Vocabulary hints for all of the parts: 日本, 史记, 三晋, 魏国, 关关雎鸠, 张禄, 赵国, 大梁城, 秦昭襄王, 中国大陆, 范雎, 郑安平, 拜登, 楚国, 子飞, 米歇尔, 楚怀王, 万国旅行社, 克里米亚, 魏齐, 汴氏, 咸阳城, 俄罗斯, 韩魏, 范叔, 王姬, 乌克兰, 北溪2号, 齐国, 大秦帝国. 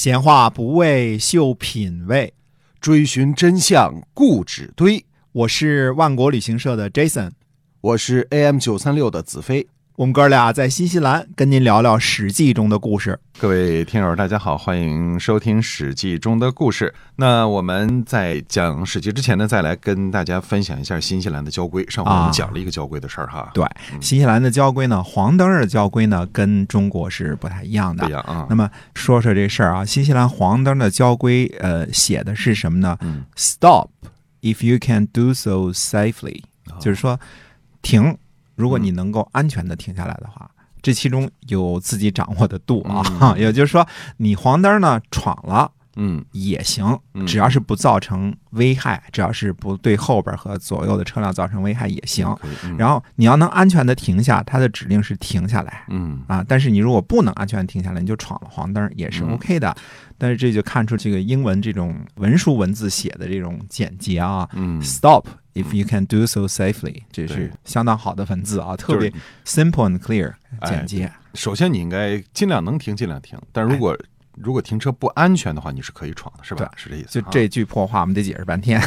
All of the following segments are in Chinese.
闲话不为秀品味，追寻真相固纸堆。我是万国旅行社的 Jason， 我是 AM936 的子飞。我们哥俩在新西兰跟您聊聊《史记》中的故事。各位听友大家好，欢迎收听《史记》中的故事。那我们在讲《史记》之前呢，再来跟大家分享一下新西兰的交规。上回我们讲了一个交规的事儿哈。对，新西兰的交规呢，黄灯的交规呢，跟中国是不太一样的。那么说说这事儿啊，新西兰黄灯的交规写的是什么呢？Stop if you can do so safely，就是说停。如果你能够安全的停下来的话，这其中有自己掌握的度啊，也就是说你黄灯呢闯了也行，只要是不造成危害，只要是不对后边和左右的车辆造成危害也行。然后你要能安全的停下，它的指令是停下来但是你如果不能安全停下来，你就闯了黄灯也是 OK 的。但是这就看出这个英文这种文书文字写的这种简洁啊，Stop if you can do so safely， 这是相当好的文字啊，特别 simple and clear， 简洁。首先你应该尽量能停尽量停，但如果停车不安全的话，你是可以闯的，是吧？是这意思。就这句破话，我们得解释半天。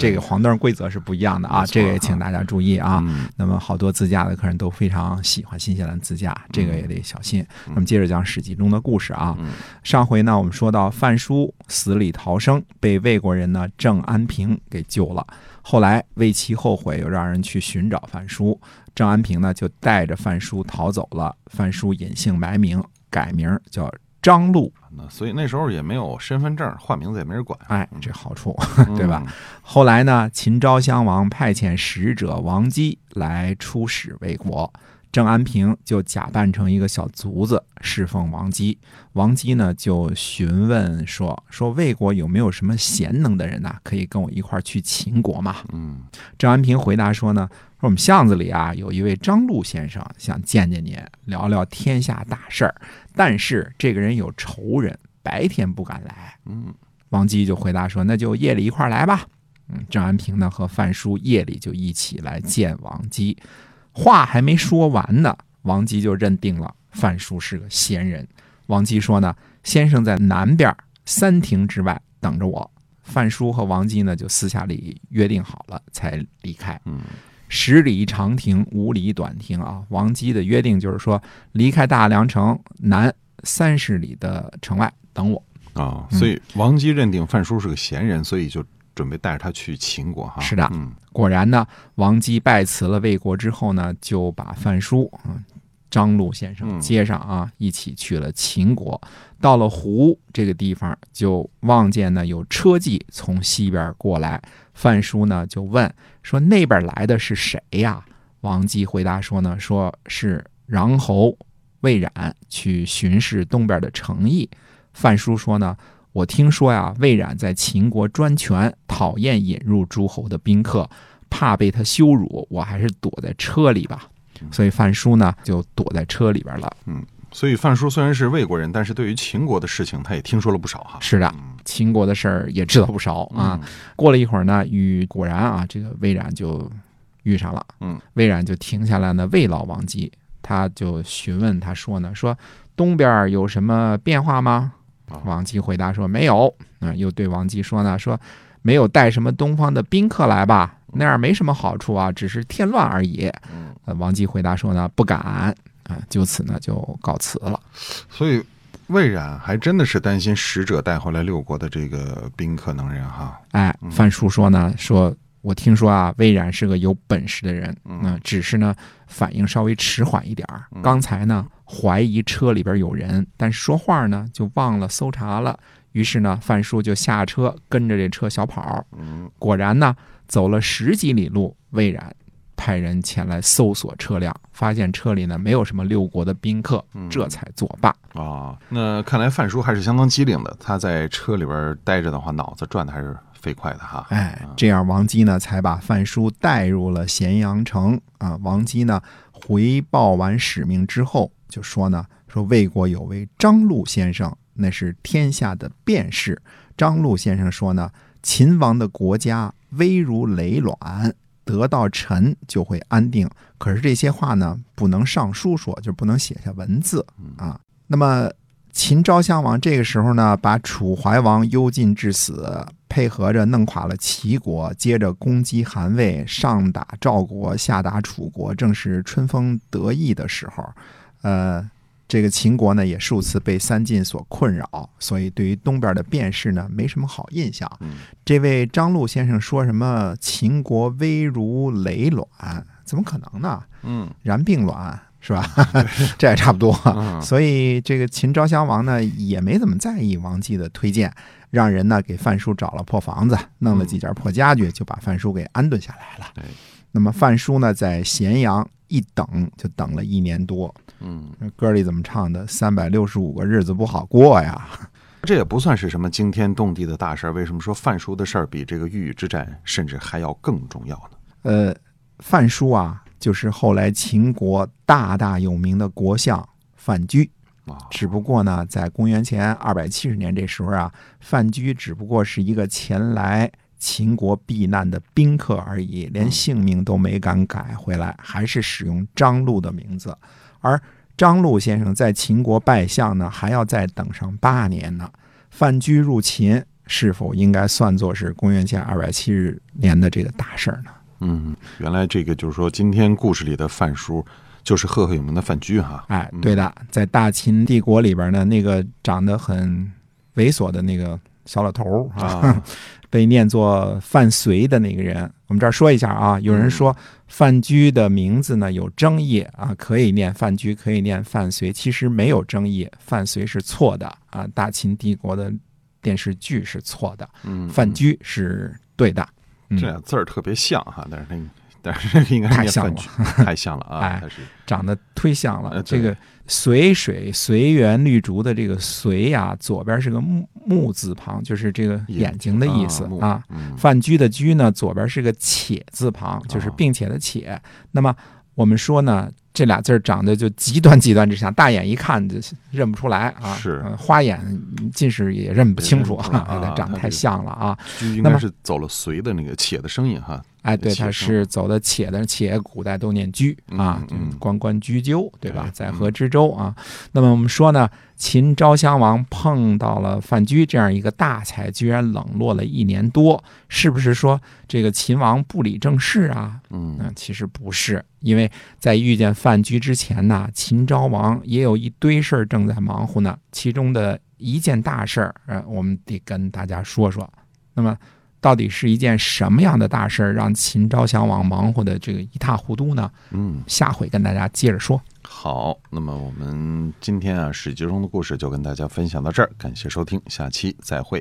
这个黄灯规则是不一样的啊，这个也请大家注意啊。那么好多自驾的客人都非常喜欢新西兰自驾，这个也得小心。那么接着讲《史记》中的故事啊。上回呢，我们说到范叔死里逃生，被魏国人呢郑安平给救了。后来魏齐后悔，又让人去寻找范叔，郑安平呢就带着范叔逃走了。范叔隐姓埋名，改名叫张禄，所以那时候也没有身份证，换名字也没人管。这好处对吧？后来呢，秦昭襄王派遣使者王姬来出使魏国，郑安平就假扮成一个小卒子侍奉王姬。王姬呢就询问说魏国有没有什么贤能的人呢，可以跟我一块去秦国嘛？郑安平回答说呢，我们巷子里啊有一位张禄先生，想见见您，聊聊天下大事儿。但是这个人有仇人，白天不敢来。王姬就回答说，那就夜里一块来吧。郑安平呢和范叔夜里就一起来见王姬。话还没说完呢，王姬就认定了范叔是个贤人。王姬说呢，先生在南边三亭之外等着我。范叔和王姬呢就私下里约定好了才离开。10里长亭，5里短亭啊！王姬的约定就是说，离开大梁城南30里的城外等我啊。所以王姬认定范叔是个贤人，所以就准备带着他去秦国哈。是的，果然呢，王姬拜辞了魏国之后呢，就把范叔张禄先生接上啊，一起去了秦国。到了湖这个地方，就望见呢有车骑从西边过来。范叔呢就问说，那边来的是谁呀？王姬回答说呢，说是穰侯魏冉去巡视东边的城邑。范叔说呢，我听说呀，魏冉在秦国专权，讨厌引入诸侯的宾客，怕被他羞辱，我还是躲在车里吧。所以范叔呢就躲在车里边了。所以范叔虽然是魏国人，但是对于秦国的事情他也听说了不少哈。是的，秦国的事儿也知道不少啊。过了一会儿呢，果然啊，这个魏冉就遇上了。魏冉就停下来呢慰劳王姬，他就询问他说呢，说东边有什么变化吗？王姬回答说没有。又对王姬说呢，说没有带什么东方的宾客来吧，那样没什么好处啊，只是添乱而已。王姬回答说呢，不敢就此呢就告辞了。所以魏冉还真的是担心使者带回来六国的这个宾客能人哈。范叔说呢，说我听说啊，魏冉是个有本事的人，只是呢反应稍微迟缓一点。刚才呢怀疑车里边有人，但是说话呢就忘了搜查了。于是呢，范叔就下车跟着这车小跑。果然呢，走了10几里路，魏冉派人前来搜索车辆，发现车里呢没有什么六国的宾客，这才作罢。那看来范叔还是相当机灵的，他在车里边待着的话，脑子转的还是飞快的哈。这样王姬呢才把范叔带入了咸阳城啊。王姬呢回报完使命之后，就说呢，说魏国有位张禄先生。那是天下的辩士。张禄先生说呢，秦王的国家危如累卵，得到臣就会安定。可是这些话呢，不能上书说，就不能写下文字啊。那么秦昭襄王这个时候呢，把楚怀王幽禁致死，配合着弄垮了齐国，接着攻击韩魏，上打赵国，下打楚国，正是春风得意的时候。这个秦国呢也数次被三晋所困扰，所以对于东边的汴氏呢没什么好印象。这位张禄先生说什么秦国危如累卵，怎么可能呢？然并卵是吧？这也差不多。所以这个秦昭襄王呢也没怎么在意王继的推荐，让人呢给范叔找了破房子，弄了几件破家具，就把范叔给安顿下来了。那么范叔呢在咸阳一等就等了1年多。歌里怎么唱的？365个日子不好过呀。这也不算是什么惊天动地的大事，为什么说范叔的事儿比这个御宇之战甚至还要更重要呢？范叔啊，就是后来秦国大大有名的国相范雎。只不过呢，在公元前270年这时候啊，范雎只不过是一个前来秦国避难的宾客而已，连姓名都没敢改回来，还是使用张禄的名字。而张禄先生在秦国拜相呢，还要再等上8年呢。范雎入秦是否应该算作是公元前270年的这个大事呢？原来这个就是说，今天故事里的范叔就是赫赫有名的范雎哈。对的，在大秦帝国里边呢，那个长得很猥琐的那个小老头被念作范睢的那个人，我们这儿说一下啊。有人说范雎的名字呢有争议啊，可以念范雎，可以念范睢，其实没有争议，范睢是错的啊，大秦帝国的电视剧是错的，范雎是对的。这俩字儿特别像哈，但是应该太像了，太像了啊！长得忒像了。这个随水随园绿竹的这个随啊，左边是个目字旁，就是这个眼睛的意思啊。范雎的雎呢，左边是个且字旁，就是并且的且。那么我们说呢，这俩字长得就极端之像，大眼一看就认不出来啊，是花眼近视也认不清楚啊，长得太像了啊。应该是走了随的那个且的声音哈。对，它是走的且的，且古代都念雎啊，关关雎鸠，对吧？在河之洲啊。那么我们说呢，秦昭襄王碰到了范雎这样一个大才，居然冷落了1年多，是不是说这个秦王不理政事啊？其实不是，因为在遇见范雎之前呢，秦昭王也有一堆事儿正在忙乎呢，其中的一件大事儿，我们得跟大家说说。那么到底是一件什么样的大事让秦昭襄王忙活的这个一塌糊涂呢？下回跟大家接着说。好，那么我们今天史记中的故事就跟大家分享到这儿，感谢收听，下期再会。